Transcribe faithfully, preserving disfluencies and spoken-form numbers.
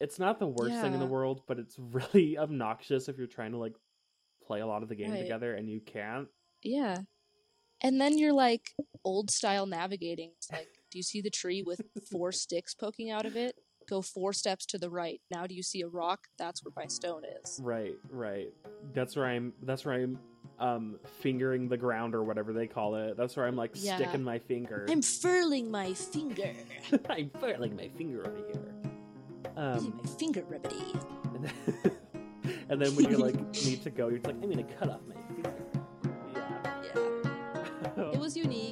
It's not the worst yeah. thing in the world, but it's really obnoxious if you're trying to, like, play a lot of the game right. together and you can't. Yeah. And then you're, like, old-style navigating. It's like, do you see the tree with four sticks poking out of it? Go four steps to the right. Now do you see a rock? That's where my stone is. Right, right. That's where I'm, that's where I'm um, fingering the ground or whatever they call it. That's where I'm, like, yeah. sticking my finger. I'm furling my finger. I'm furling my finger over here. Um, Using my finger remedy. And then, and then when you, like, need to go, you're like, I'm going to cut off my finger. Yeah. Yeah. It was unique.